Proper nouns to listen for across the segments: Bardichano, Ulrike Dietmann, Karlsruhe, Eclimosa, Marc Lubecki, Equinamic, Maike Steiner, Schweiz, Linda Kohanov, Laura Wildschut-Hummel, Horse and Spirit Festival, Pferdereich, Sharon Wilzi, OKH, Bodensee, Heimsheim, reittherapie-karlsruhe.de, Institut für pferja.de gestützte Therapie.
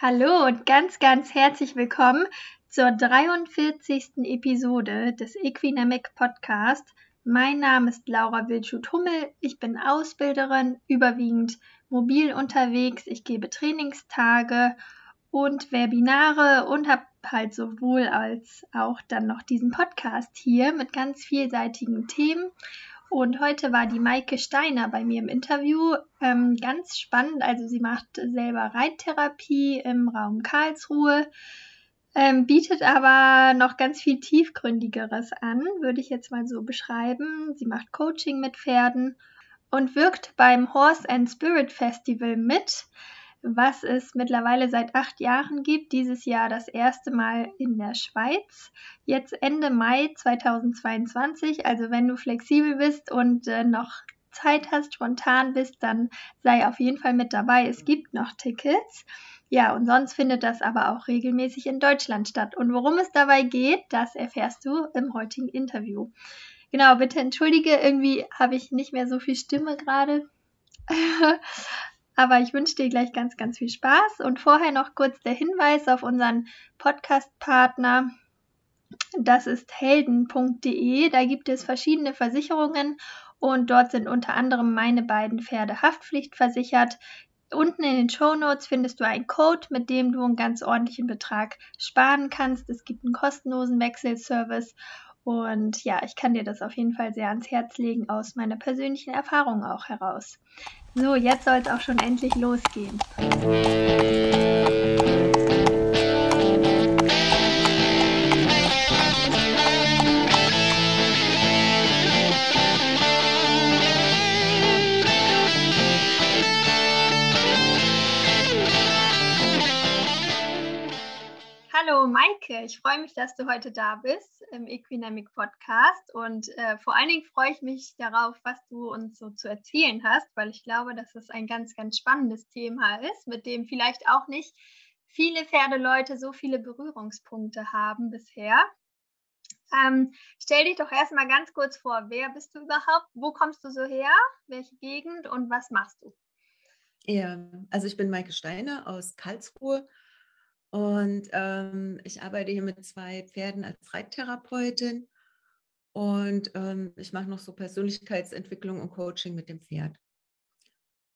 Hallo und ganz, ganz herzlich willkommen zur 43. Episode des Equinamic Podcast. Mein Name ist Laura Wildschut-Hummel, ich bin Ausbilderin, überwiegend mobil unterwegs, ich gebe Trainingstage und Webinare und habe halt sowohl als auch dann noch diesen Podcast hier mit ganz vielseitigen Themen. Und heute war die Maike Steiner bei mir im Interview. Ganz spannend, also sie macht selber Reittherapie im Raum Karlsruhe, bietet aber noch ganz viel Tiefgründigeres an, würde ich jetzt mal so beschreiben. Sie macht Coaching mit Pferden und wirkt beim Horse and Spirit Festival mit, was es mittlerweile seit 8 Jahren gibt, dieses Jahr das erste Mal in der Schweiz, jetzt Ende Mai 2022, also wenn du flexibel bist und noch Zeit hast, spontan bist, dann sei auf jeden Fall mit dabei, es gibt noch Tickets. Ja, und sonst findet das aber auch regelmäßig in Deutschland statt. Und worum es dabei geht, das erfährst du im heutigen Interview. Genau, bitte entschuldige, irgendwie habe ich nicht mehr so viel Stimme gerade. Aber ich wünsche dir gleich ganz, ganz viel Spaß. Und vorher noch kurz der Hinweis auf unseren Podcast-Partner. Das ist helden.de. Da gibt es verschiedene Versicherungen und dort sind unter anderem meine beiden Pferde Haftpflicht versichert. Unten in den Shownotes findest du einen Code, mit dem du einen ganz ordentlichen Betrag sparen kannst. Es gibt einen kostenlosen Wechselservice. Und ja, ich kann dir das auf jeden Fall sehr ans Herz legen, aus meiner persönlichen Erfahrung auch heraus. So, jetzt soll es auch schon endlich losgehen. Hallo Maike, ich freue mich, dass du heute da bist im Equinamic Podcast und vor allen Dingen freue ich mich darauf, was du uns so zu erzählen hast, weil ich glaube, dass es ein ganz, ganz spannendes Thema ist, mit dem vielleicht auch nicht viele Pferdeleute so viele Berührungspunkte haben bisher. Stell dich doch erstmal ganz kurz vor, wer bist du überhaupt, wo kommst du so her, welche Gegend und was machst du? Ja, also ich bin Maike Steiner aus Karlsruhe. Und ich arbeite hier mit 2 Pferden als Reittherapeutin und ich mache noch so Persönlichkeitsentwicklung und Coaching mit dem Pferd.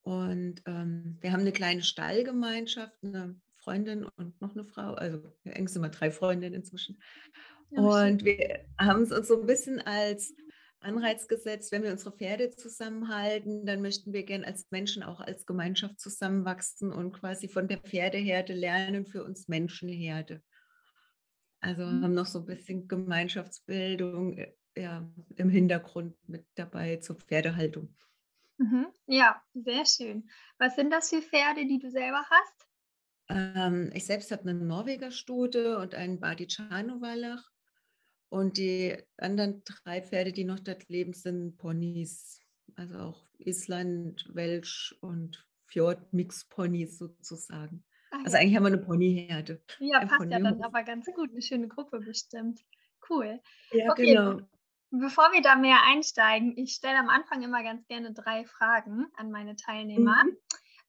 Und wir haben eine kleine Stallgemeinschaft, eine Freundin und noch eine Frau, also eng sind wir 3 Freundinnen inzwischen. Ja, und wir haben es uns so ein bisschen als Anreiz gesetzt, wenn wir unsere Pferde zusammenhalten, dann möchten wir gern als Menschen auch als Gemeinschaft zusammenwachsen und quasi von der Pferdeherde lernen für uns Menschenherde. Also haben noch so ein bisschen Gemeinschaftsbildung ja, im Hintergrund mit dabei zur Pferdehaltung. Mhm. Ja, sehr schön. Was sind das für Pferde, die du selber hast? Ich selbst habe eine Norweger Stute und einen Bardichano-Wallach. Und die anderen 3 Pferde, die noch dort leben, sind Ponys. Also auch Island, Welsch und Fjord-Mix-Ponys sozusagen. Ach, also ja. Eigentlich haben wir eine Ponyherde. Ja, ein passt Pony. Ja dann aber ganz gut. Eine schöne Gruppe bestimmt. Cool. Ja, okay, genau. Bevor wir da mehr einsteigen, ich stelle am Anfang immer ganz gerne 3 Fragen an meine Teilnehmer. Mhm.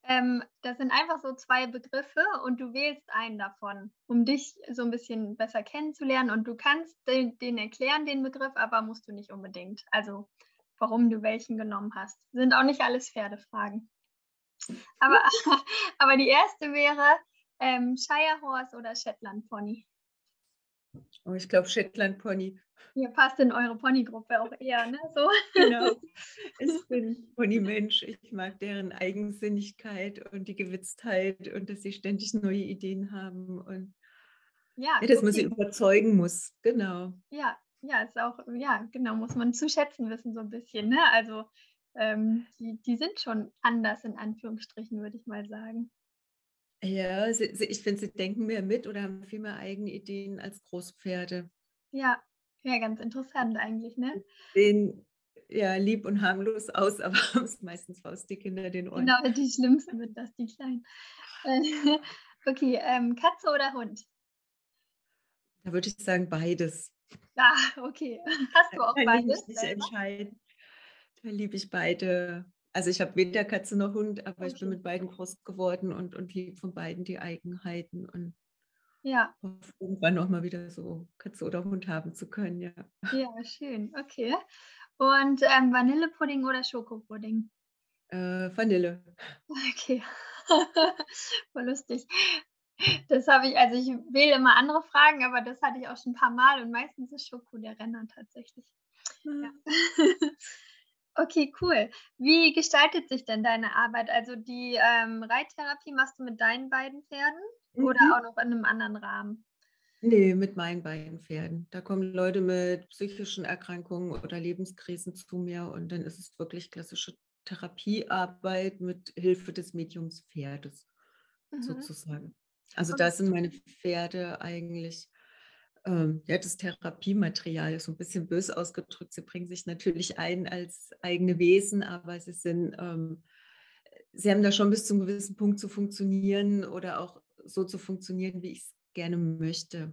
Das sind einfach so 2 Begriffe und du wählst einen davon, um dich so ein bisschen besser kennenzulernen und du kannst den erklären, den Begriff, aber musst du nicht unbedingt. Also warum du welchen genommen hast. Sind auch nicht alles Pferdefragen. Aber die erste wäre Shire Horse oder Shetland Pony. Oh, ich glaube Shetland Pony. Ihr passt in eure Ponygruppe auch eher, ne? So. Genau. Ich bin Ponymensch. Ich mag deren Eigensinnigkeit und die Gewitztheit und dass sie ständig neue Ideen haben und ja, dass man sie überzeugen muss. Genau. Ja, ist auch, ja, genau, muss man zu schätzen wissen, so ein bisschen, ne? Also die sind schon anders, in Anführungsstrichen, würde ich mal sagen. Ja, ich finde, sie denken mehr mit oder haben viel mehr eigene Ideen als Großpferde. Ja, ganz interessant eigentlich, ne? Sehen ja lieb und harmlos aus, aber haben es meistens faustdick hinter den Ohren. Genau, die Schlimmsten sind das, die Kleinen. Okay, Katze oder Hund? Da würde ich sagen beides. Ah, okay. Hast du auch beides? Da kann ich mich nicht entscheiden. Da liebe ich beide Also ich habe weder Katze noch Hund, aber ich bin mit beiden groß geworden und liebe von beiden die Eigenheiten und ja. Hoffe, irgendwann nochmal wieder so Katze oder Hund haben zu können, ja. Ja, schön, okay. Und Vanillepudding oder Schokopudding? Vanille. Okay, voll lustig. Das habe ich, also ich wähle immer andere Fragen, aber das hatte ich auch schon ein paar Mal und meistens ist Schoko der Renner tatsächlich. Ja. Okay, cool. Wie gestaltet sich denn deine Arbeit? Also die Reittherapie machst du mit deinen beiden Pferden oder auch noch in einem anderen Rahmen? Nee, mit meinen beiden Pferden. Da kommen Leute mit psychischen Erkrankungen oder Lebenskrisen zu mir und dann ist es wirklich klassische Therapiearbeit mit Hilfe des Mediums Pferdes sozusagen. Also da sind meine Pferde eigentlich... Ja, das Therapiematerial ist so ein bisschen bös ausgedrückt. Sie bringen sich natürlich ein als eigene Wesen, aber sie haben da schon bis zum gewissen Punkt zu funktionieren oder auch so zu funktionieren, wie ich es gerne möchte.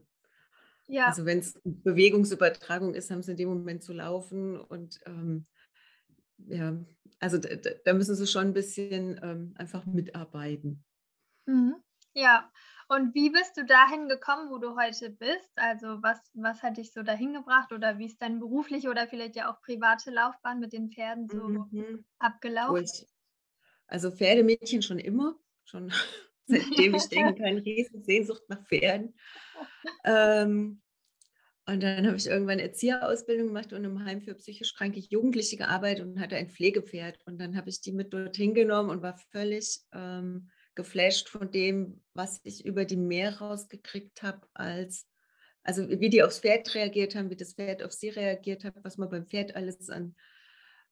Ja. Also wenn es Bewegungsübertragung ist, haben sie in dem Moment zu laufen und ja, also da müssen sie schon ein bisschen einfach mitarbeiten. Mhm. Ja. Und wie bist du dahin gekommen, wo du heute bist? Also was hat dich so dahin gebracht oder wie ist deine berufliche oder vielleicht ja auch private Laufbahn mit den Pferden so abgelaufen? Also Pferdemädchen schon immer, schon seitdem ich denke, eine riesen Sehnsucht nach Pferden. Und dann habe ich irgendwann Erzieherausbildung gemacht und im Heim für psychisch kranke Jugendliche gearbeitet und hatte ein Pflegepferd. Und dann habe ich die mit dorthin genommen und war völlig... geflasht von dem, was ich über die Meer rausgekriegt habe, also wie die aufs Pferd reagiert haben, wie das Pferd auf sie reagiert hat, was man beim Pferd alles an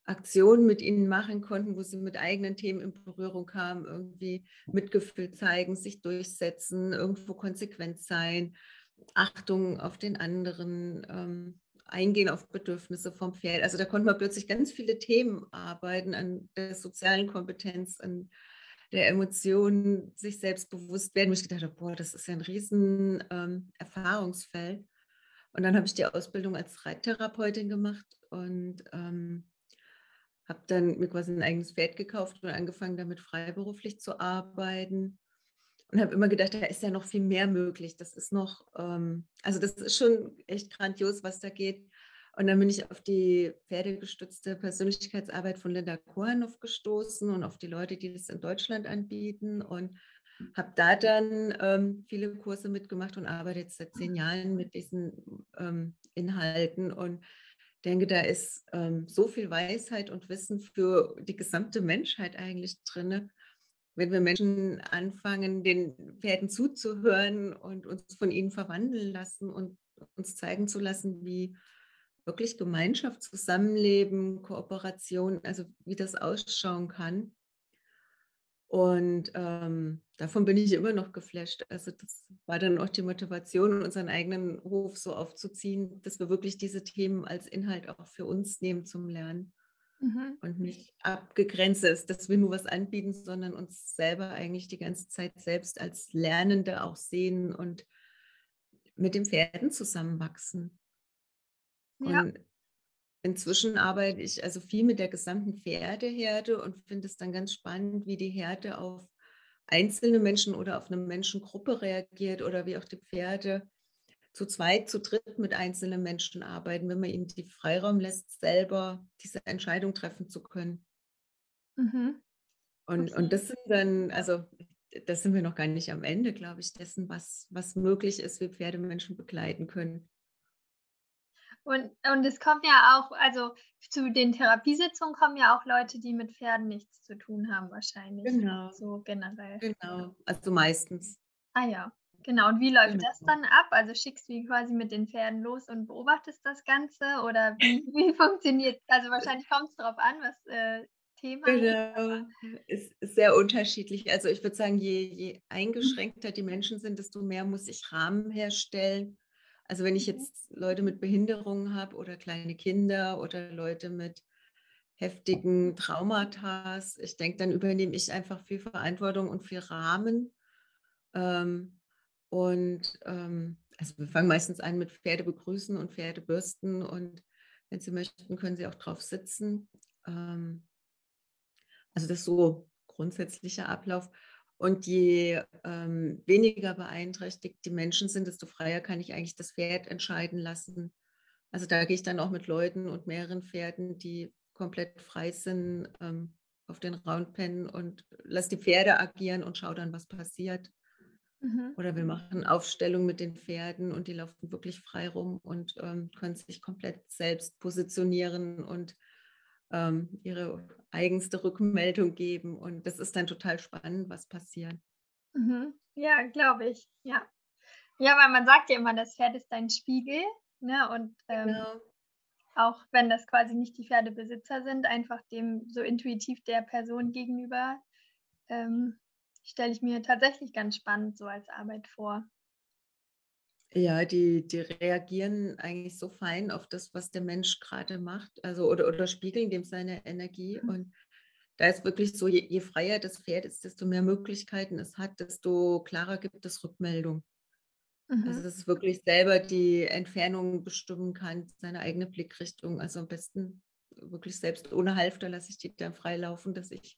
Aktionen mit ihnen machen konnten, wo sie mit eigenen Themen in Berührung kamen, irgendwie Mitgefühl zeigen, sich durchsetzen, irgendwo konsequent sein, Achtung auf den anderen, eingehen auf Bedürfnisse vom Pferd. Also da konnte man plötzlich ganz viele Themen arbeiten an der sozialen Kompetenz, an der Emotionen sich selbst bewusst werden. Ich gedacht habe, boah, das ist ja ein riesen Erfahrungsfeld. Und dann habe ich die Ausbildung als Reittherapeutin gemacht und habe dann mir quasi ein eigenes Pferd gekauft und angefangen, damit freiberuflich zu arbeiten. Und habe immer gedacht, da ist ja noch viel mehr möglich. Das ist noch, also das ist schon echt grandios, was da geht. Und dann bin ich auf die pferdegestützte Persönlichkeitsarbeit von Linda Kohanov gestoßen und auf die Leute, die das in Deutschland anbieten. Und habe da dann viele Kurse mitgemacht und arbeite jetzt seit 10 Jahren mit diesen Inhalten. Und denke, da ist so viel Weisheit und Wissen für die gesamte Menschheit eigentlich drin, wenn wir Menschen anfangen, den Pferden zuzuhören und uns von ihnen verwandeln lassen und uns zeigen zu lassen, wie... wirklich Gemeinschaft, Zusammenleben, Kooperation, also wie das ausschauen kann. Und davon bin ich immer noch geflasht. Also das war dann auch die Motivation, unseren eigenen Hof so aufzuziehen, dass wir wirklich diese Themen als Inhalt auch für uns nehmen zum Lernen und nicht abgegrenzt ist, dass wir nur was anbieten, sondern uns selber eigentlich die ganze Zeit selbst als Lernende auch sehen und mit den Pferden zusammenwachsen. Ja. Und inzwischen arbeite ich also viel mit der gesamten Pferdeherde und finde es dann ganz spannend, wie die Herde auf einzelne Menschen oder auf eine Menschengruppe reagiert oder wie auch die Pferde zu zweit, zu dritt mit einzelnen Menschen arbeiten, wenn man ihnen den Freiraum lässt, selber diese Entscheidung treffen zu können. Mhm. Und das sind dann, also da sind wir noch gar nicht am Ende, glaube ich, dessen, was möglich ist, wie Pferde Menschen begleiten können. Und es kommt ja auch, also zu den Therapiesitzungen kommen ja auch Leute, die mit Pferden nichts zu tun haben wahrscheinlich. Genau. So generell. Genau, also meistens. Ah ja, genau. Und wie läuft das dann ab? Also schickst du quasi mit den Pferden los und beobachtest das Ganze? Oder wie funktioniert es? Also wahrscheinlich kommt es darauf an, was Thema genau. ist. Ist sehr unterschiedlich. Also ich würde sagen, je eingeschränkter die Menschen sind, desto mehr muss ich Rahmen herstellen. Also wenn ich jetzt Leute mit Behinderungen habe oder kleine Kinder oder Leute mit heftigen Traumata, ich denke, dann übernehme ich einfach viel Verantwortung und viel Rahmen. Also wir fangen meistens an mit Pferde begrüßen und Pferde bürsten und wenn sie möchten, können sie auch drauf sitzen. Also das ist so grundsätzlicher Ablauf. Und je weniger beeinträchtigt die Menschen sind, desto freier kann ich eigentlich das Pferd entscheiden lassen. Also da gehe ich dann auch mit Leuten und mehreren Pferden, die komplett frei sind, auf den Roundpen und lasse die Pferde agieren und schaue dann, was passiert. Mhm. Oder wir machen Aufstellungen mit den Pferden und die laufen wirklich frei rum und können sich komplett selbst positionieren und ihre eigenste Rückmeldung geben. Und das ist dann total spannend, was passiert. Mhm. Ja, glaube ich. Ja. Ja, weil man sagt ja immer, das Pferd ist dein Spiegel. Ne? Und genau. Auch wenn das quasi nicht die Pferdebesitzer sind, einfach dem so intuitiv der Person gegenüber, stelle ich mir tatsächlich ganz spannend so als Arbeit vor. Ja, die reagieren eigentlich so fein auf das, was der Mensch gerade macht, also oder spiegeln dem seine Energie. Mhm. Und da ist wirklich so, je freier das Pferd ist, desto mehr Möglichkeiten es hat, desto klarer gibt es Rückmeldung. Mhm. Also dass es wirklich selber die Entfernung bestimmen kann, seine eigene Blickrichtung. Also am besten wirklich selbst ohne Halfter lasse ich die dann frei laufen, dass ich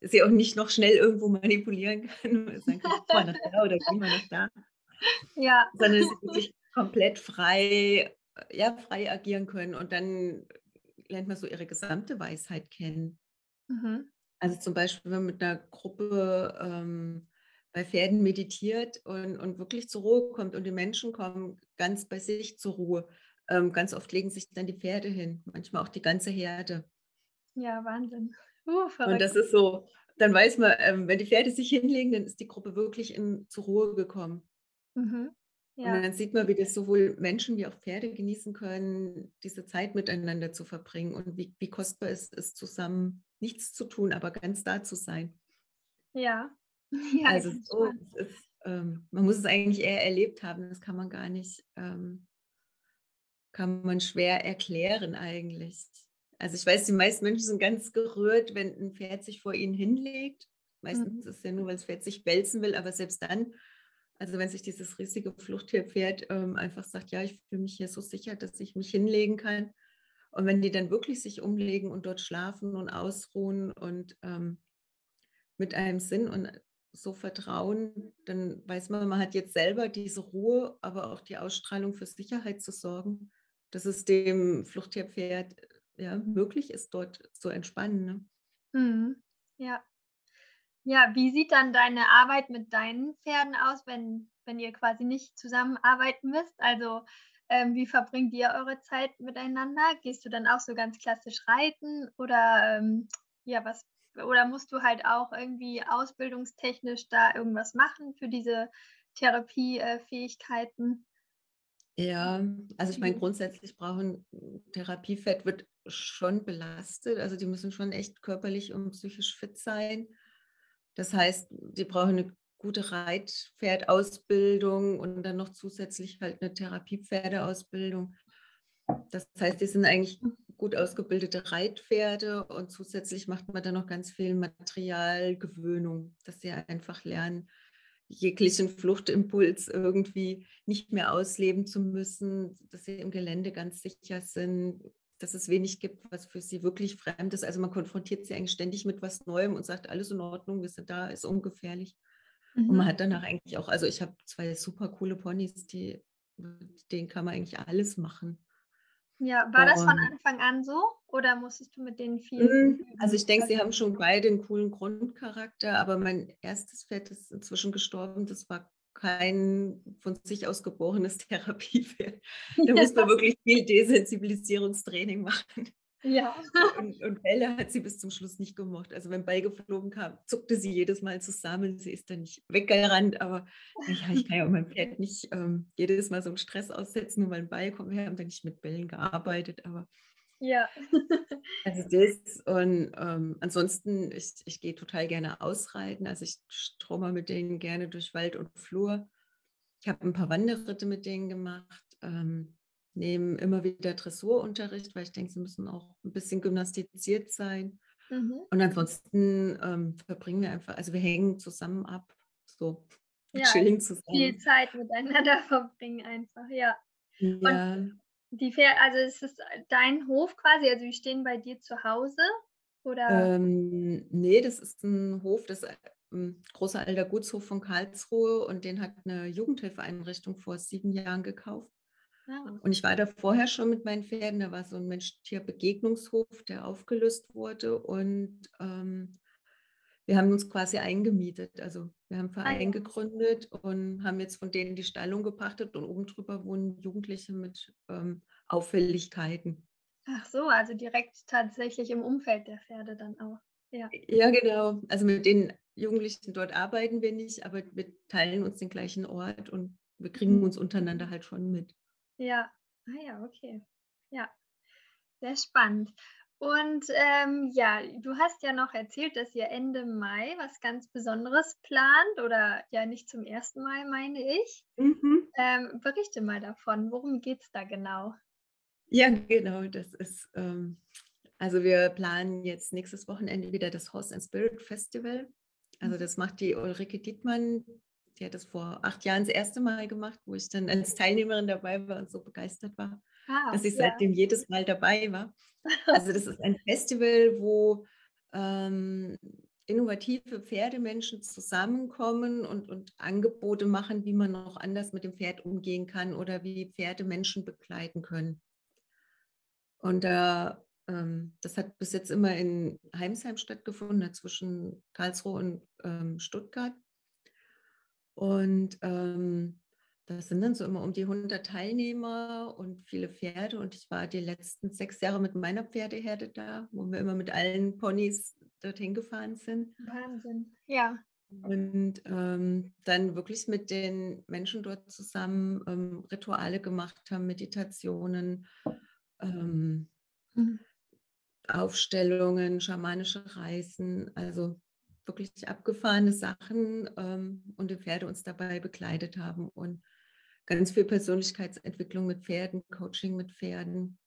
sie auch nicht noch schnell irgendwo manipulieren kann. Sagen kann, guck mal nach da oder geh mal nach da. Ja. Sondern sie wirklich komplett frei agieren können. Und dann lernt man so ihre gesamte Weisheit kennen. Mhm. Also zum Beispiel, wenn man mit einer Gruppe bei Pferden meditiert und wirklich zur Ruhe kommt und die Menschen kommen ganz bei sich zur Ruhe. Ganz oft legen sich dann die Pferde hin, manchmal auch die ganze Herde. Ja, Wahnsinn. Und das ist so, dann weiß man, wenn die Pferde sich hinlegen, dann ist die Gruppe wirklich zur Ruhe gekommen. Mhm. Ja. Und dann sieht man, wie das sowohl Menschen wie auch Pferde genießen können, diese Zeit miteinander zu verbringen und wie kostbar es ist, zusammen nichts zu tun, aber ganz da zu sein. Ja. Ja, also so, es ist, man muss es eigentlich eher erlebt haben, das kann man gar nicht, kann man schwer erklären eigentlich. Also ich weiß, die meisten Menschen sind ganz gerührt, wenn ein Pferd sich vor ihnen hinlegt. Meistens ist es ja nur, weil das Pferd sich wälzen will, aber selbst dann, also wenn sich dieses riesige Fluchttierpferd einfach sagt, ja, ich fühle mich hier so sicher, dass ich mich hinlegen kann. Und wenn die dann wirklich sich umlegen und dort schlafen und ausruhen und mit einem Sinn und so Vertrauen, dann weiß man, man hat jetzt selber diese Ruhe, aber auch die Ausstrahlung für Sicherheit zu sorgen, dass es dem Fluchttierpferd ja möglich ist, dort zu entspannen. Ne? Mhm. Ja. Ja, wie sieht dann deine Arbeit mit deinen Pferden aus, wenn ihr quasi nicht zusammenarbeiten müsst? Also wie verbringt ihr eure Zeit miteinander? Gehst du dann auch so ganz klassisch reiten oder oder musst du halt auch irgendwie ausbildungstechnisch da irgendwas machen für diese Therapiefähigkeiten? Ja, also ich meine, grundsätzlich brauchen Therapiepferd wird schon belastet. Also die müssen schon echt körperlich und psychisch fit sein. Das heißt, die brauchen eine gute Reitpferdausbildung und dann noch zusätzlich halt eine Therapiepferdeausbildung. Das heißt, die sind eigentlich gut ausgebildete Reitpferde und zusätzlich macht man dann noch ganz viel Materialgewöhnung, dass sie einfach lernen, jeglichen Fluchtimpuls irgendwie nicht mehr ausleben zu müssen, dass sie im Gelände ganz sicher sind, dass es wenig gibt, was für sie wirklich fremd ist. Also man konfrontiert sie eigentlich ständig mit was Neuem und sagt, alles in Ordnung, wir sind da, ist ungefährlich. Mhm. Und man hat danach eigentlich auch, also ich habe 2 super coole Ponys, denen kann man eigentlich alles machen. Ja, war das von Anfang an so oder musstest du mit denen viel? Also ich denke, sie haben schon beide einen coolen Grundcharakter, aber mein erstes Pferd ist inzwischen gestorben, das war kein von sich aus geborenes Therapiepferd. Da muss man wirklich viel Desensibilisierungstraining machen. Ja. Und Bälle hat sie bis zum Schluss nicht gemocht. Also wenn Ball geflogen kam, zuckte sie jedes Mal zusammen. Sie ist dann nicht weggerannt, aber ja, ich kann ja auch mein Pferd nicht jedes Mal so einen Stress aussetzen, nur weil ein Ball kommt. Wir haben dann nicht mit Bällen gearbeitet, aber ja. Also das und ansonsten, ich gehe total gerne ausreiten. Also ich strome mit denen gerne durch Wald und Flur. Ich habe ein paar Wanderritte mit denen gemacht. Nehmen immer wieder Dressurunterricht, weil ich denke, sie müssen auch ein bisschen gymnastiziert sein. Mhm. Und ansonsten verbringen wir einfach, also wir hängen zusammen ab, so ja, chillen zusammen. Viel Zeit miteinander verbringen einfach, ja. Ja. Und die Pferde, also es ist dein Hof quasi, also die stehen bei dir zu Hause Oder? Nee, das ist ein Hof, das ist ein großer alter Gutshof von Karlsruhe und den hat eine Jugendhilfeeinrichtung vor 7 Jahren gekauft. Wow. Und ich war da vorher schon mit meinen Pferden, da war so ein Mensch-Tier-Begegnungshof, der aufgelöst wurde und wir haben uns quasi eingemietet, also wir haben einen Verein gegründet und haben jetzt von denen die Stallung gepachtet und oben drüber wohnen Jugendliche mit Auffälligkeiten. Ach so, also direkt tatsächlich im Umfeld der Pferde dann auch. Ja, genau. Also mit den Jugendlichen dort arbeiten wir nicht, aber wir teilen uns den gleichen Ort und wir kriegen uns untereinander halt schon mit. Ja, okay. Ja, sehr spannend. Und du hast ja noch erzählt, dass ihr Ende Mai was ganz Besonderes plant oder ja nicht zum ersten Mal, meine ich. Mhm. Berichte mal davon, worum geht es da genau? Ja, genau, das ist, also wir planen jetzt nächstes Wochenende wieder das Horse and Spirit Festival. Also das macht die Ulrike Dietmann, die hat das vor 8 Jahren das erste Mal gemacht, wo ich dann als Teilnehmerin dabei war und so begeistert war, dass ich seitdem jedes Mal dabei war. Also das ist ein Festival, wo innovative Pferdemenschen zusammenkommen und Angebote machen, wie man noch anders mit dem Pferd umgehen kann oder wie Pferde Menschen begleiten können. Und das hat bis jetzt immer in Heimsheim stattgefunden, zwischen Karlsruhe und Stuttgart. Und das sind dann so immer um die 100 Teilnehmer und viele Pferde. Und ich war die letzten 6 Jahre mit meiner Pferdeherde da, wo wir immer mit allen Ponys dorthin gefahren sind. Wahnsinn, ja. Und dann wirklich mit den Menschen dort zusammen Rituale gemacht haben, Meditationen, Aufstellungen, schamanische Reisen, also wirklich abgefahrene Sachen und die Pferde uns dabei begleitet haben und ganz viel Persönlichkeitsentwicklung mit Pferden, Coaching mit Pferden.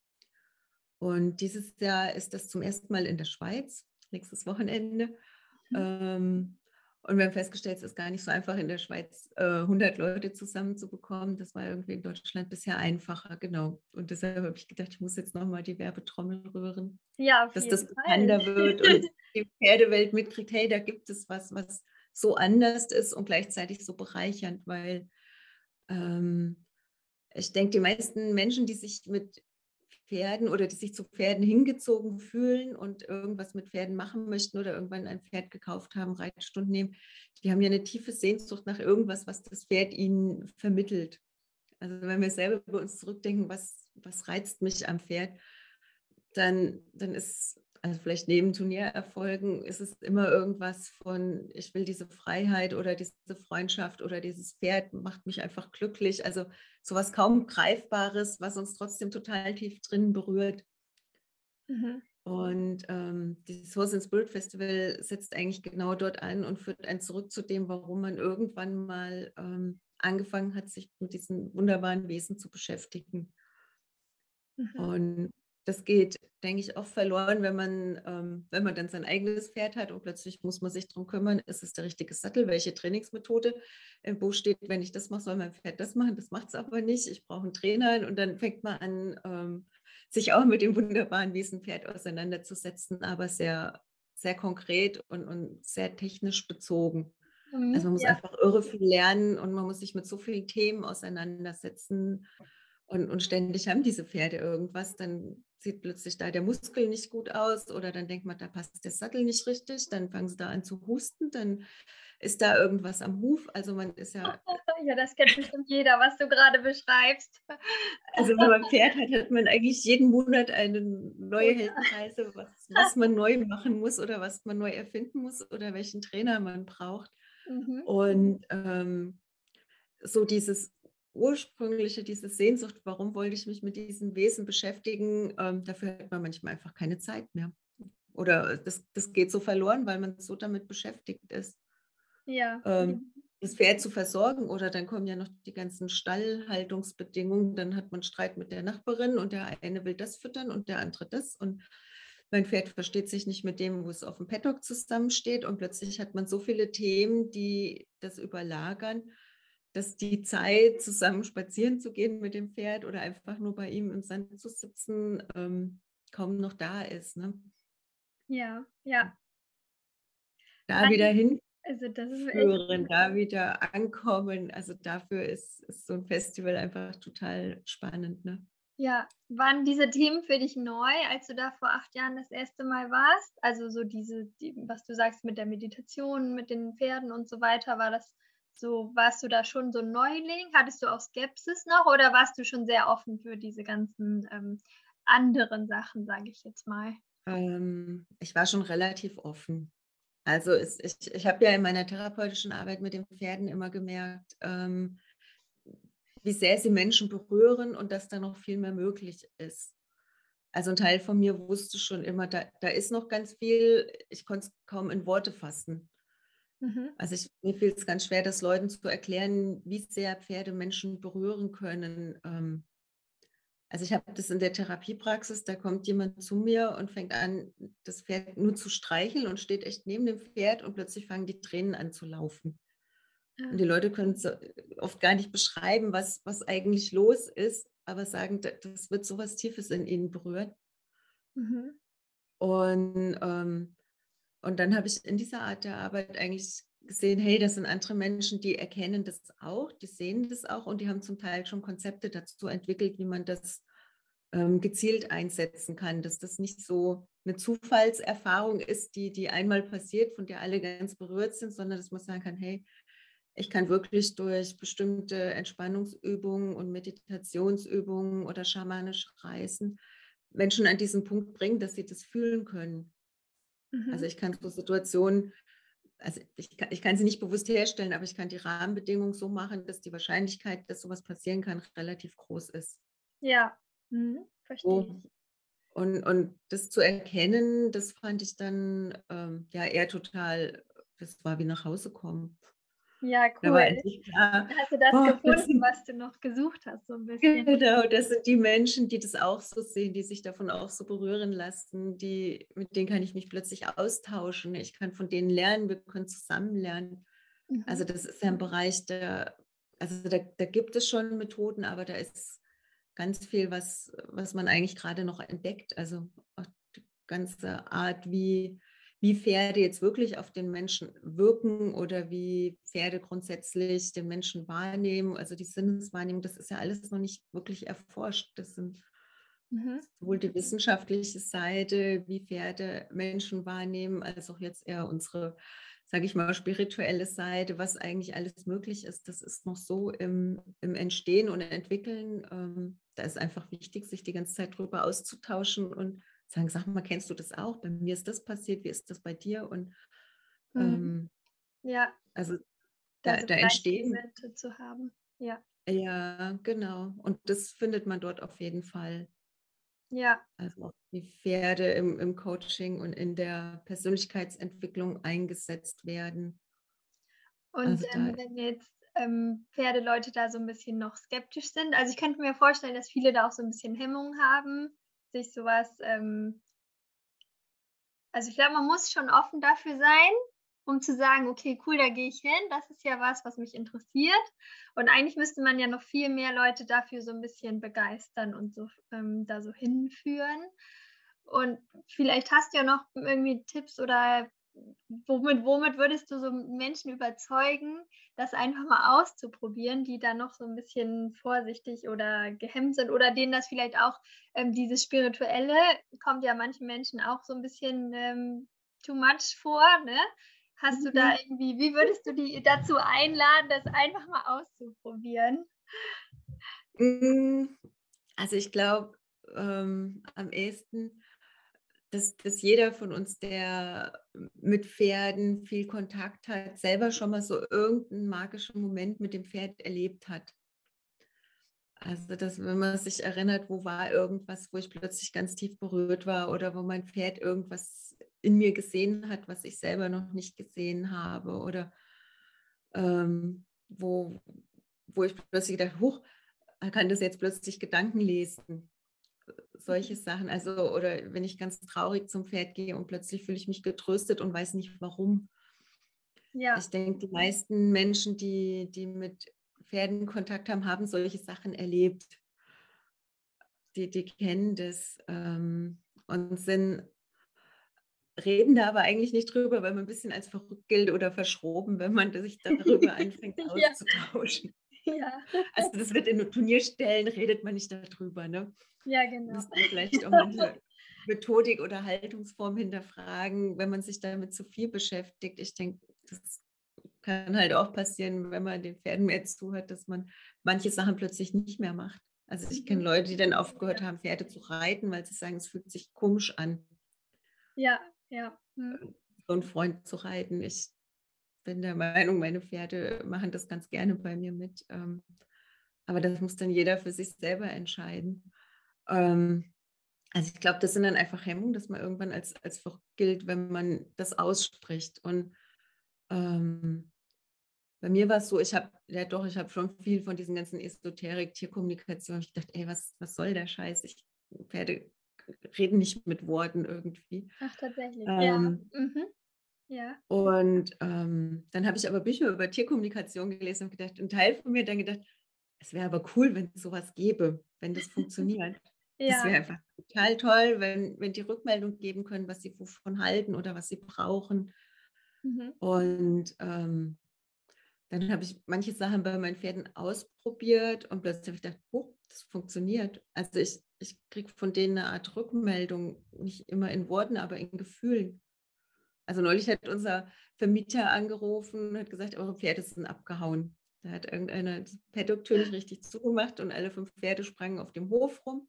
Und dieses Jahr ist das zum ersten Mal in der Schweiz, nächstes Wochenende. Und wir haben festgestellt, es ist gar nicht so einfach, in der Schweiz 100 Leute zusammenzubekommen. Das war irgendwie in Deutschland bisher einfacher, genau. Und deshalb habe ich gedacht, ich muss jetzt nochmal die Werbetrommel rühren, dass das bekannter wird und die Pferdewelt mitkriegt, hey, da gibt es was so anders ist und gleichzeitig so bereichernd, weil ich denke, die meisten Menschen, die sich mit Pferden oder die sich zu Pferden hingezogen fühlen und irgendwas mit Pferden machen möchten oder irgendwann ein Pferd gekauft haben, Reitstunden nehmen, die haben ja eine tiefe Sehnsucht nach irgendwas, was das Pferd ihnen vermittelt. Also wenn wir selber über uns zurückdenken, was reizt mich am Pferd, dann ist, also vielleicht neben Turniererfolgen, ist es immer irgendwas von, ich will diese Freiheit oder diese Freundschaft oder dieses Pferd macht mich einfach glücklich. Also sowas kaum Greifbares, was uns trotzdem total tief drin berührt. Mhm. Und dieses Horse and Spirit Festival setzt eigentlich genau dort an und führt einen zurück zu dem, warum man irgendwann mal angefangen hat, sich mit diesen wunderbaren Wesen zu beschäftigen. Mhm. Und das geht, denke ich, oft verloren, wenn man dann sein eigenes Pferd hat und plötzlich muss man sich darum kümmern, ist es der richtige Sattel, welche Trainingsmethode im Buch steht, wenn ich das mache, soll mein Pferd das machen, das macht es aber nicht, ich brauche einen Trainer und dann fängt man an, sich auch mit dem wunderbaren Wiesenpferd auseinanderzusetzen, aber sehr, sehr konkret und sehr technisch bezogen. Mhm, also man muss einfach irre viel lernen und man muss sich mit so vielen Themen auseinandersetzen. Und ständig haben diese Pferde irgendwas, dann sieht plötzlich da der Muskel nicht gut aus oder dann denkt man, da passt der Sattel nicht richtig, dann fangen sie da an zu husten, dann ist da irgendwas am Huf, also man ist ja... Ja, das kennt bestimmt jeder, was du gerade beschreibst. Also wenn man ein Pferd hat, hat man eigentlich jeden Monat eine neue Heldenreise, was man neu machen muss oder was man neu erfinden muss oder welchen Trainer man braucht. Mhm. Und so dieses ursprüngliche, diese Sehnsucht, warum wollte ich mich mit diesem Wesen beschäftigen, dafür hat man manchmal einfach keine Zeit mehr. Oder das geht so verloren, weil man so damit beschäftigt ist. Ja. Das Pferd zu versorgen oder dann kommen ja noch die ganzen Stallhaltungsbedingungen, dann hat man Streit mit der Nachbarin und der eine will das füttern und der andere das und mein Pferd versteht sich nicht mit dem, wo es auf dem Paddock zusammensteht und plötzlich hat man so viele Themen, die das überlagern, dass die Zeit, zusammen spazieren zu gehen mit dem Pferd oder einfach nur bei ihm im Sand zu sitzen, kaum noch da ist. Ne? Ja, ja. Da wieder hinführen, da wieder ankommen. Also dafür ist so ein Festival einfach total spannend, ne? Ja, waren diese Themen für dich neu, als du da vor 8 Jahren das erste Mal warst? Also so was du sagst mit der Meditation, mit den Pferden und so weiter, warst du da schon so ein Neuling? Hattest du auch Skepsis noch oder warst du schon sehr offen für diese ganzen anderen Sachen, sage ich jetzt mal? Ich war schon relativ offen. Also ich habe ja in meiner therapeutischen Arbeit mit den Pferden immer gemerkt, wie sehr sie Menschen berühren und dass da noch viel mehr möglich ist. Also ein Teil von mir wusste schon immer, da ist noch ganz viel, ich konnte es kaum in Worte fassen. Mhm. Also mir fiel es ganz schwer, das Leuten zu erklären, wie sehr Pferde Menschen berühren können. Also ich habe das in der Therapiepraxis, da kommt jemand zu mir und fängt an, das Pferd nur zu streicheln und steht echt neben dem Pferd und plötzlich fangen die Tränen an zu laufen. Und die Leute können oft gar nicht beschreiben, was eigentlich los ist, aber sagen, das wird so was Tiefes in ihnen berührt. Mhm. Und dann habe ich in dieser Art der Arbeit eigentlich gesehen, hey, das sind andere Menschen, die erkennen das auch, die sehen das auch und die haben zum Teil schon Konzepte dazu entwickelt, wie man das gezielt einsetzen kann, dass das nicht so eine Zufallserfahrung ist, die einmal passiert, von der alle ganz berührt sind, sondern dass man sagen kann, hey, ich kann wirklich durch bestimmte Entspannungsübungen und Meditationsübungen oder schamanisch Reisen Menschen an diesen Punkt bringen, dass sie das fühlen können. Mhm. Also ich kann so Situationen, ich kann sie nicht bewusst herstellen, aber ich kann die Rahmenbedingungen so machen, dass die Wahrscheinlichkeit, dass sowas passieren kann, relativ groß ist. Ja, verstehe ich. Und das zu erkennen, das fand ich dann eher total, das war wie nach Hause kommen. Ja, cool. Hast du das gefunden, was du noch gesucht hast, so ein bisschen? Genau, das sind die Menschen, die das auch so sehen, die sich davon auch so berühren lassen, mit denen kann ich mich plötzlich austauschen, ich kann von denen lernen, wir können zusammen lernen. Mhm. Also das ist ja ein Bereich, da gibt es schon Methoden, aber da ist ganz viel, was man eigentlich gerade noch entdeckt. Also auch die ganze Art, wie Pferde jetzt wirklich auf den Menschen wirken oder wie Pferde grundsätzlich den Menschen wahrnehmen, also die Sinneswahrnehmung, das ist ja alles noch nicht wirklich erforscht. Das sind sowohl die wissenschaftliche Seite, wie Pferde Menschen wahrnehmen, als auch jetzt eher unsere, sage ich mal, spirituelle Seite, was eigentlich alles möglich ist. Das ist noch so im Entstehen und Entwickeln. Da ist einfach wichtig, sich die ganze Zeit drüber auszutauschen und sagen, sag mal, kennst du das auch? Bei mir ist das passiert, wie ist das bei dir? Und also da entstehen zu haben. Ja. Ja, genau. Und das findet man dort auf jeden Fall. Ja. Also auch die Pferde im Coaching und in der Persönlichkeitsentwicklung eingesetzt werden. Und also wenn jetzt Pferdeleute da so ein bisschen noch skeptisch sind, also ich könnte mir vorstellen, dass viele da auch so ein bisschen Hemmungen haben, sich sowas, also ich glaube, man muss schon offen dafür sein, um zu sagen, okay, cool, da gehe ich hin, das ist ja was mich interessiert, und eigentlich müsste man ja noch viel mehr Leute dafür so ein bisschen begeistern und so da so hinführen. Und vielleicht hast du ja noch irgendwie Tipps oder womit würdest du so Menschen überzeugen, das einfach mal auszuprobieren, die da noch so ein bisschen vorsichtig oder gehemmt sind oder denen das vielleicht auch, dieses Spirituelle kommt ja manchen Menschen auch so ein bisschen too much vor, ne? Hast du da irgendwie, wie würdest du die dazu einladen, das einfach mal auszuprobieren? Also ich glaube, am ehesten, dass jeder von uns, der mit Pferden viel Kontakt hat, selber schon mal so irgendeinen magischen Moment mit dem Pferd erlebt hat. Also, dass wenn man sich erinnert, wo war irgendwas, wo ich plötzlich ganz tief berührt war oder wo mein Pferd irgendwas in mir gesehen hat, was ich selber noch nicht gesehen habe, oder wo ich plötzlich gedacht, huch, kann das jetzt plötzlich Gedanken lesen. Solche Sachen, also, oder wenn ich ganz traurig zum Pferd gehe und plötzlich fühle ich mich getröstet und weiß nicht warum. Ja. Ich denke, die meisten Menschen, die mit Pferden Kontakt haben, haben solche Sachen erlebt. Die kennen das und sind reden da aber eigentlich nicht drüber, weil man ein bisschen als verrückt gilt oder verschroben, wenn man sich darüber anfängt auszutauschen. Ja. Also das wird in Turnierstellen, redet man nicht darüber, ne? Ja, genau. Muss man vielleicht auch manche Methodik oder Haltungsform hinterfragen, wenn man sich damit zu viel beschäftigt. Ich denke, das kann halt auch passieren, wenn man den Pferden mehr zuhört, dass man manche Sachen plötzlich nicht mehr macht. Also ich kenne Leute, die dann aufgehört haben, Pferde zu reiten, weil sie sagen, es fühlt sich komisch an. Ja, ja. Hm. So einen Freund zu reiten. Ich bin der Meinung, meine Pferde machen das ganz gerne bei mir mit. Aber das muss dann jeder für sich selber entscheiden. Also ich glaube, das sind dann einfach Hemmungen, dass man irgendwann als verrückt gilt, wenn man das ausspricht. Und bei mir war es so, ich habe schon viel von diesen ganzen Esoterik-Tierkommunikation. Ich dachte, ey, was soll der Scheiß? Pferde reden nicht mit Worten irgendwie. Ach, tatsächlich, ja. Mhm. Ja. Und dann habe ich aber Bücher über Tierkommunikation gelesen und gedacht, ein Teil von mir dann gedacht, es wäre aber cool, wenn es sowas gäbe, wenn das funktioniert. Ja. Das wäre einfach total toll, wenn die Rückmeldung geben können, was sie wovon halten oder was sie brauchen. Mhm. Und dann habe ich manche Sachen bei meinen Pferden ausprobiert und plötzlich habe ich gedacht, oh, das funktioniert. Also ich kriege von denen eine Art Rückmeldung, nicht immer in Worten, aber in Gefühlen. Also neulich hat unser Vermieter angerufen und hat gesagt, eure Pferde sind abgehauen. Da hat irgendeiner das Paddock-Tür nicht richtig zugemacht und alle 5 Pferde sprangen auf dem Hof rum.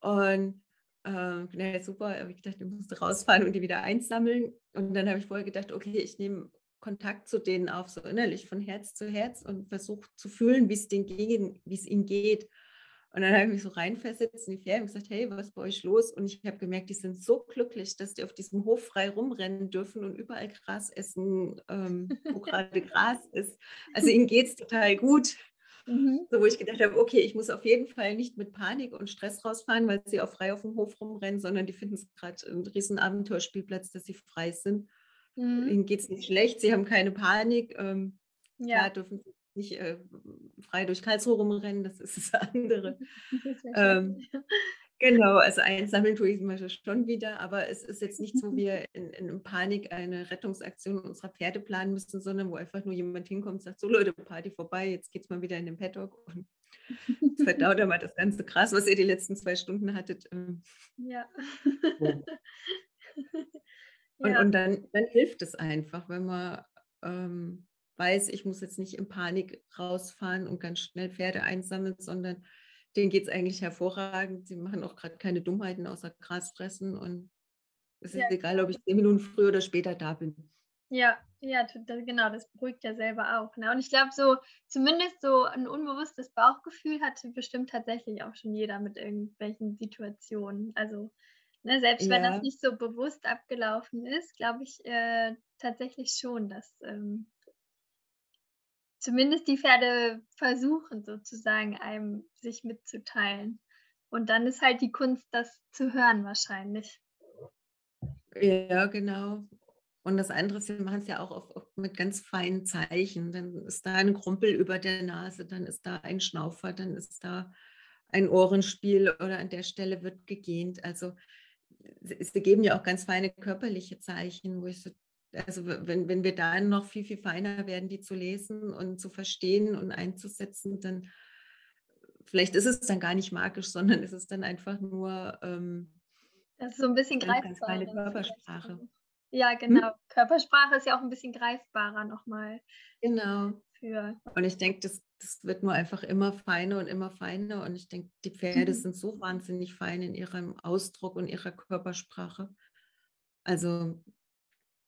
Und naja, super, habe ich gedacht, ich musste rausfahren und die wieder einsammeln. Und dann habe ich vorher gedacht, okay, ich nehme Kontakt zu denen auf, so innerlich von Herz zu Herz und versuche zu fühlen, wie es ihnen geht. Und dann habe ich mich so reinversetzt in die Pferde und gesagt, hey, was ist bei euch los? Und ich habe gemerkt, die sind so glücklich, dass die auf diesem Hof frei rumrennen dürfen und überall Gras essen, wo gerade Gras ist. Also ihnen geht es total gut. Mhm. So, wo ich gedacht habe, okay, ich muss auf jeden Fall nicht mit Panik und Stress rausfahren, weil sie auch frei auf dem Hof rumrennen, sondern die finden es gerade ein riesen Abenteuerspielplatz, dass sie frei sind. Mhm. Ihnen geht es nicht schlecht, sie haben keine Panik, klar, dürfen nicht frei durch Karlsruhe rumrennen, das ist das andere. Genau, also einsammeln tue ich zum Beispiel schon wieder, aber es ist jetzt nichts, wo wir in Panik eine Rettungsaktion unserer Pferde planen müssen, sondern wo einfach nur jemand hinkommt und sagt, so Leute, Party vorbei, jetzt geht's mal wieder in den Paddock und verdaut mal das ganze Gras, was ihr die letzten 2 Stunden hattet. Ja. So. Und, ja. Und dann hilft es einfach, wenn man weiß, ich muss jetzt nicht in Panik rausfahren und ganz schnell Pferde einsammeln, sondern denen geht es eigentlich hervorragend. Sie machen auch gerade keine Dummheiten außer Gras fressen und es ist egal, ob ich 10 Minuten früher oder später da bin. Ja, ja, genau, das beruhigt ja selber auch. Ne? Und ich glaube, so zumindest so ein unbewusstes Bauchgefühl hat bestimmt tatsächlich auch schon jeder mit irgendwelchen Situationen. Also ne, selbst wenn das nicht so bewusst abgelaufen ist, glaube ich tatsächlich schon, dass zumindest die Pferde versuchen sozusagen einem sich mitzuteilen. Und dann ist halt die Kunst, das zu hören wahrscheinlich. Ja, genau. Und das andere ist, wir machen es ja auch oft mit ganz feinen Zeichen. Dann ist da ein Krumpel über der Nase, dann ist da ein Schnaufer, dann ist da ein Ohrenspiel oder an der Stelle wird gegähnt. Also sie geben ja auch ganz feine körperliche Zeichen, wo ich so, also wenn wir da noch viel, viel feiner werden, die zu lesen und zu verstehen und einzusetzen, dann vielleicht ist es dann gar nicht magisch, sondern ist es dann einfach nur das ist so ein bisschen greifbar, ganz feine Körpersprache. Ja, genau. Hm? Körpersprache ist ja auch ein bisschen greifbarer nochmal. Genau. Und ich denke, das wird nur einfach immer feiner und ich denke, die Pferde sind so wahnsinnig fein in ihrem Ausdruck und ihrer Körpersprache. Also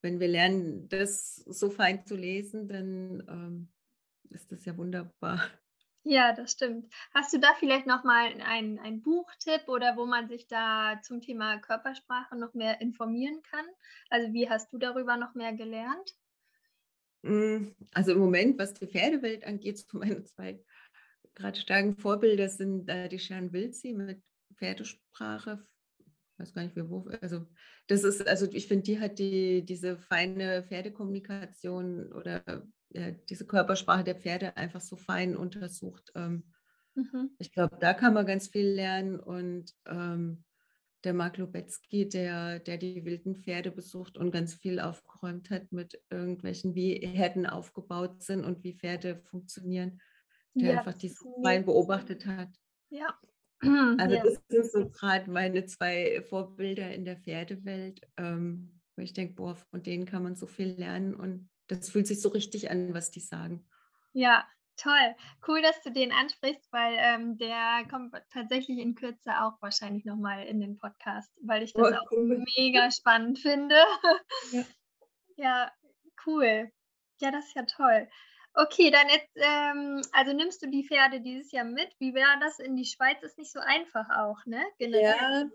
wenn wir lernen, das so fein zu lesen, dann ist das ja wunderbar. Ja, das stimmt. Hast du da vielleicht nochmal einen Buchtipp oder wo man sich da zum Thema Körpersprache noch mehr informieren kann? Also wie hast du darüber noch mehr gelernt? Also im Moment, was die Pferdewelt angeht, so meine 2 gerade starken Vorbilder sind die Sharon Wilzi mit Pferdesprache. Ich weiß gar nicht, also ich finde, die hat diese feine Pferdekommunikation oder diese Körpersprache der Pferde einfach so fein untersucht. Ich glaube, da kann man ganz viel lernen und der Marc Lubecki, der die wilden Pferde besucht und ganz viel aufgeräumt hat mit irgendwelchen, wie Herden aufgebaut sind und wie Pferde funktionieren, der einfach diesen Schwein beobachtet hat. Ja. Also das sind so gerade meine zwei Vorbilder in der Pferdewelt, wo ich denke, boah, von denen kann man so viel lernen und das fühlt sich so richtig an, was die sagen. Ja, toll. Cool, dass du den ansprichst, weil der kommt tatsächlich in Kürze auch wahrscheinlich nochmal in den Podcast, weil ich das auch mega spannend finde. Ja. Ja, cool. Ja, das ist ja toll. Okay, dann jetzt, also nimmst du die Pferde dieses Jahr mit. Wie wäre das in die Schweiz? Ist nicht so einfach auch, ne? Genau. Ja,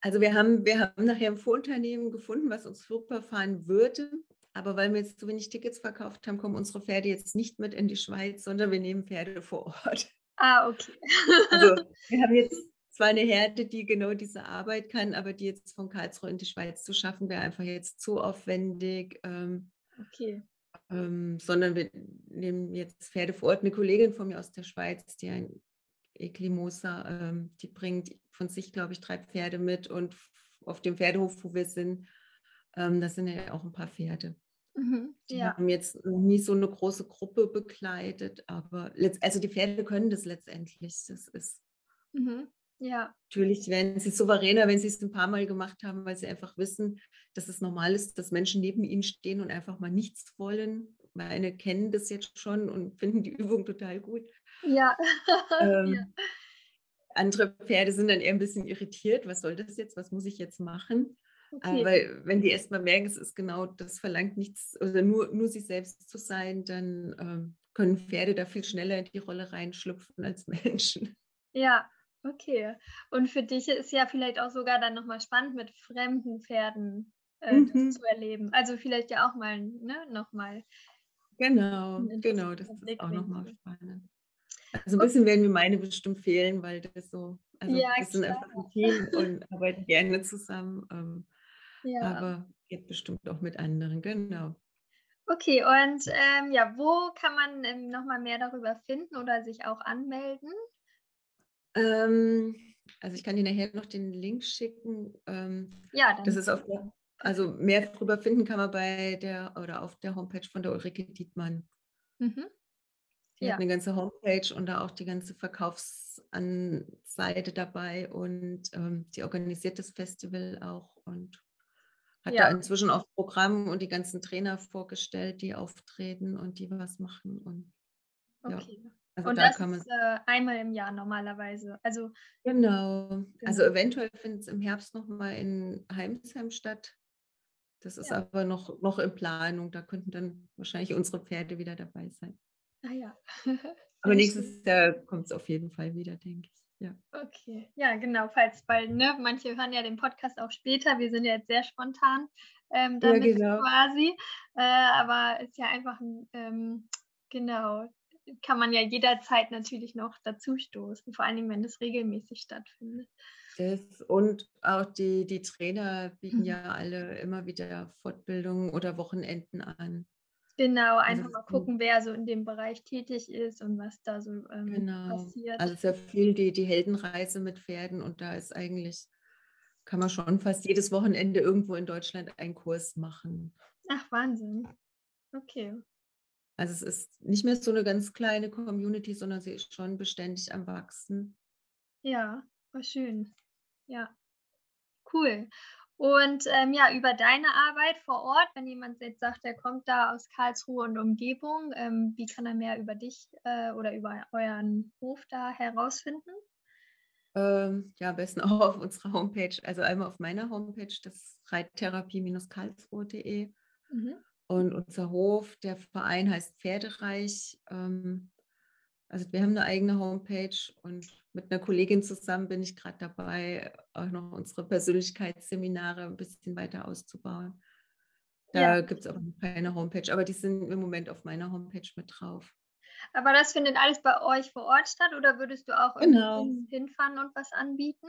also wir haben nachher ein Vorunternehmen gefunden, was uns rüberfahren würde. Aber weil wir jetzt so wenig Tickets verkauft haben, kommen unsere Pferde jetzt nicht mit in die Schweiz, sondern wir nehmen Pferde vor Ort. Ah, okay. Also wir haben jetzt zwar eine Herde, die genau diese Arbeit kann, aber die jetzt von Karlsruhe in die Schweiz zu schaffen, wäre einfach jetzt zu aufwendig. Okay. Sondern wir nehmen jetzt Pferde vor Ort. Eine Kollegin von mir aus der Schweiz, die ein Eclimosa, die bringt von sich, glaube ich, 3 Pferde mit und auf dem Pferdehof, wo wir sind, das sind ja auch ein paar Pferde. Mhm, ja. Die haben jetzt nie so eine große Gruppe begleitet, aber also die Pferde können das letztendlich. Das ist natürlich werden sie souveräner, wenn sie es ein paar Mal gemacht haben, weil sie einfach wissen, dass es normal ist, dass Menschen neben ihnen stehen und einfach mal nichts wollen. Meine kennen das jetzt schon und finden die Übung total gut. Ja. Ja. Andere Pferde sind dann eher ein bisschen irritiert. Was soll das jetzt? Was muss ich jetzt machen? Okay. Aber wenn die erstmal merken, es ist genau, das verlangt nichts, oder nur sich selbst zu sein, dann können Pferde da viel schneller in die Rolle reinschlüpfen als Menschen. Ja, okay. Und für dich ist ja vielleicht auch sogar dann nochmal spannend, mit fremden Pferden das zu erleben. Also vielleicht ja auch mal, ne, nochmal. Genau, das ist auch nochmal spannend. Also ein bisschen werden mir meine bestimmt fehlen, weil das so, also ja, wir sind einfach ein Team und arbeiten gerne zusammen. Aber geht bestimmt auch mit anderen, genau. Okay, und wo kann man nochmal mehr darüber finden oder sich auch anmelden? Also ich kann dir nachher noch den Link schicken. Dann das ist auf der, also mehr darüber finden kann man auf der Homepage von der Ulrike Dietmann. Mhm. Die hat eine ganze Homepage und da auch die ganze Verkaufsseite dabei und die organisiert das Festival auch und hat da inzwischen auch Programm und die ganzen Trainer vorgestellt, die auftreten und die was machen. Und, also und da das kann man ist einmal im Jahr normalerweise. Also, genau. Also eventuell findet es im Herbst nochmal in Heimsheim statt. Das ist aber noch in Planung. Da könnten dann wahrscheinlich unsere Pferde wieder dabei sein. Ah ja. Aber nächstes Jahr kommt es auf jeden Fall wieder, denke ich. Ja. Okay, ja genau, weil manche hören ja den Podcast auch später, wir sind ja jetzt sehr spontan damit quasi, aber ist ja einfach, kann man ja jederzeit natürlich noch dazu stoßen, vor allem wenn das regelmäßig stattfindet. Und auch die Trainer bieten ja alle immer wieder Fortbildungen oder Wochenenden an. Genau, einfach mal gucken, wer so in dem Bereich tätig ist und was da so passiert. Also sehr viel die Heldenreise mit Pferden und da ist eigentlich, kann man schon fast jedes Wochenende irgendwo in Deutschland einen Kurs machen. Ach, Wahnsinn. Okay. Also es ist nicht mehr so eine ganz kleine Community, sondern sie ist schon beständig am Wachsen. Ja, war schön. Ja, cool. Und über deine Arbeit vor Ort, wenn jemand jetzt sagt, der kommt da aus Karlsruhe und Umgebung, wie kann er mehr über dich oder über euren Hof da herausfinden? Am besten auch auf unserer Homepage, also einmal auf meiner Homepage, das ist reittherapie-karlsruhe.de und unser Hof, der Verein heißt Pferdereich. Also wir haben eine eigene Homepage und mit einer Kollegin zusammen bin ich gerade dabei, auch noch unsere Persönlichkeitsseminare ein bisschen weiter auszubauen. Da gibt es auch keine Homepage, aber die sind im Moment auf meiner Homepage mit drauf. Aber das findet alles bei euch vor Ort statt oder würdest du auch irgendwie hinfahren und was anbieten?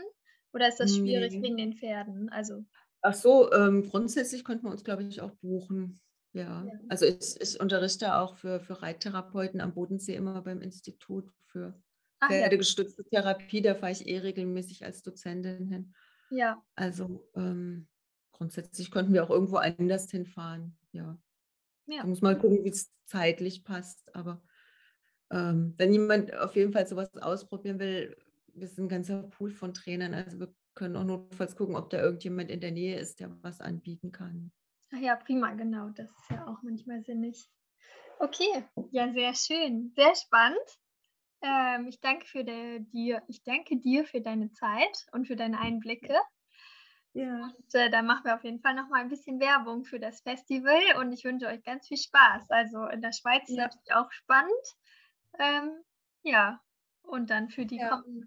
Oder ist das schwierig wegen den Pferden? Also ach so, grundsätzlich könnten wir uns, glaube ich, auch buchen. Ja, also ich unterrichte auch für Reittherapeuten am Bodensee immer beim Institut für pferja.de gestützte Therapie. Da fahre ich regelmäßig als Dozentin hin. Ja. Also grundsätzlich könnten wir auch irgendwo anders hinfahren. Ja. Ja. Da muss man gucken, wie es zeitlich passt. Aber wenn jemand auf jeden Fall sowas ausprobieren will, wir sind ein ganzer Pool von Trainern. Also wir können auch notfalls gucken, ob da irgendjemand in der Nähe ist, der was anbieten kann. Ach ja, prima, genau. Das ist ja auch manchmal sinnig. Okay, ja, sehr schön, sehr spannend. Ich danke dir für deine Zeit und für deine Einblicke. Ja. Und da machen wir auf jeden Fall nochmal ein bisschen Werbung für das Festival und ich wünsche euch ganz viel Spaß. Also in der Schweiz ist natürlich auch spannend. Ja, und dann für die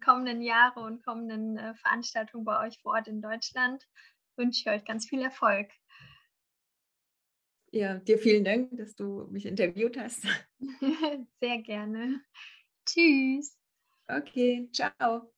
kommenden Jahre und kommenden Veranstaltungen bei euch vor Ort in Deutschland wünsche ich euch ganz viel Erfolg. Ja, dir vielen Dank, dass du mich interviewt hast. Sehr gerne. Tschüss. Okay, ciao.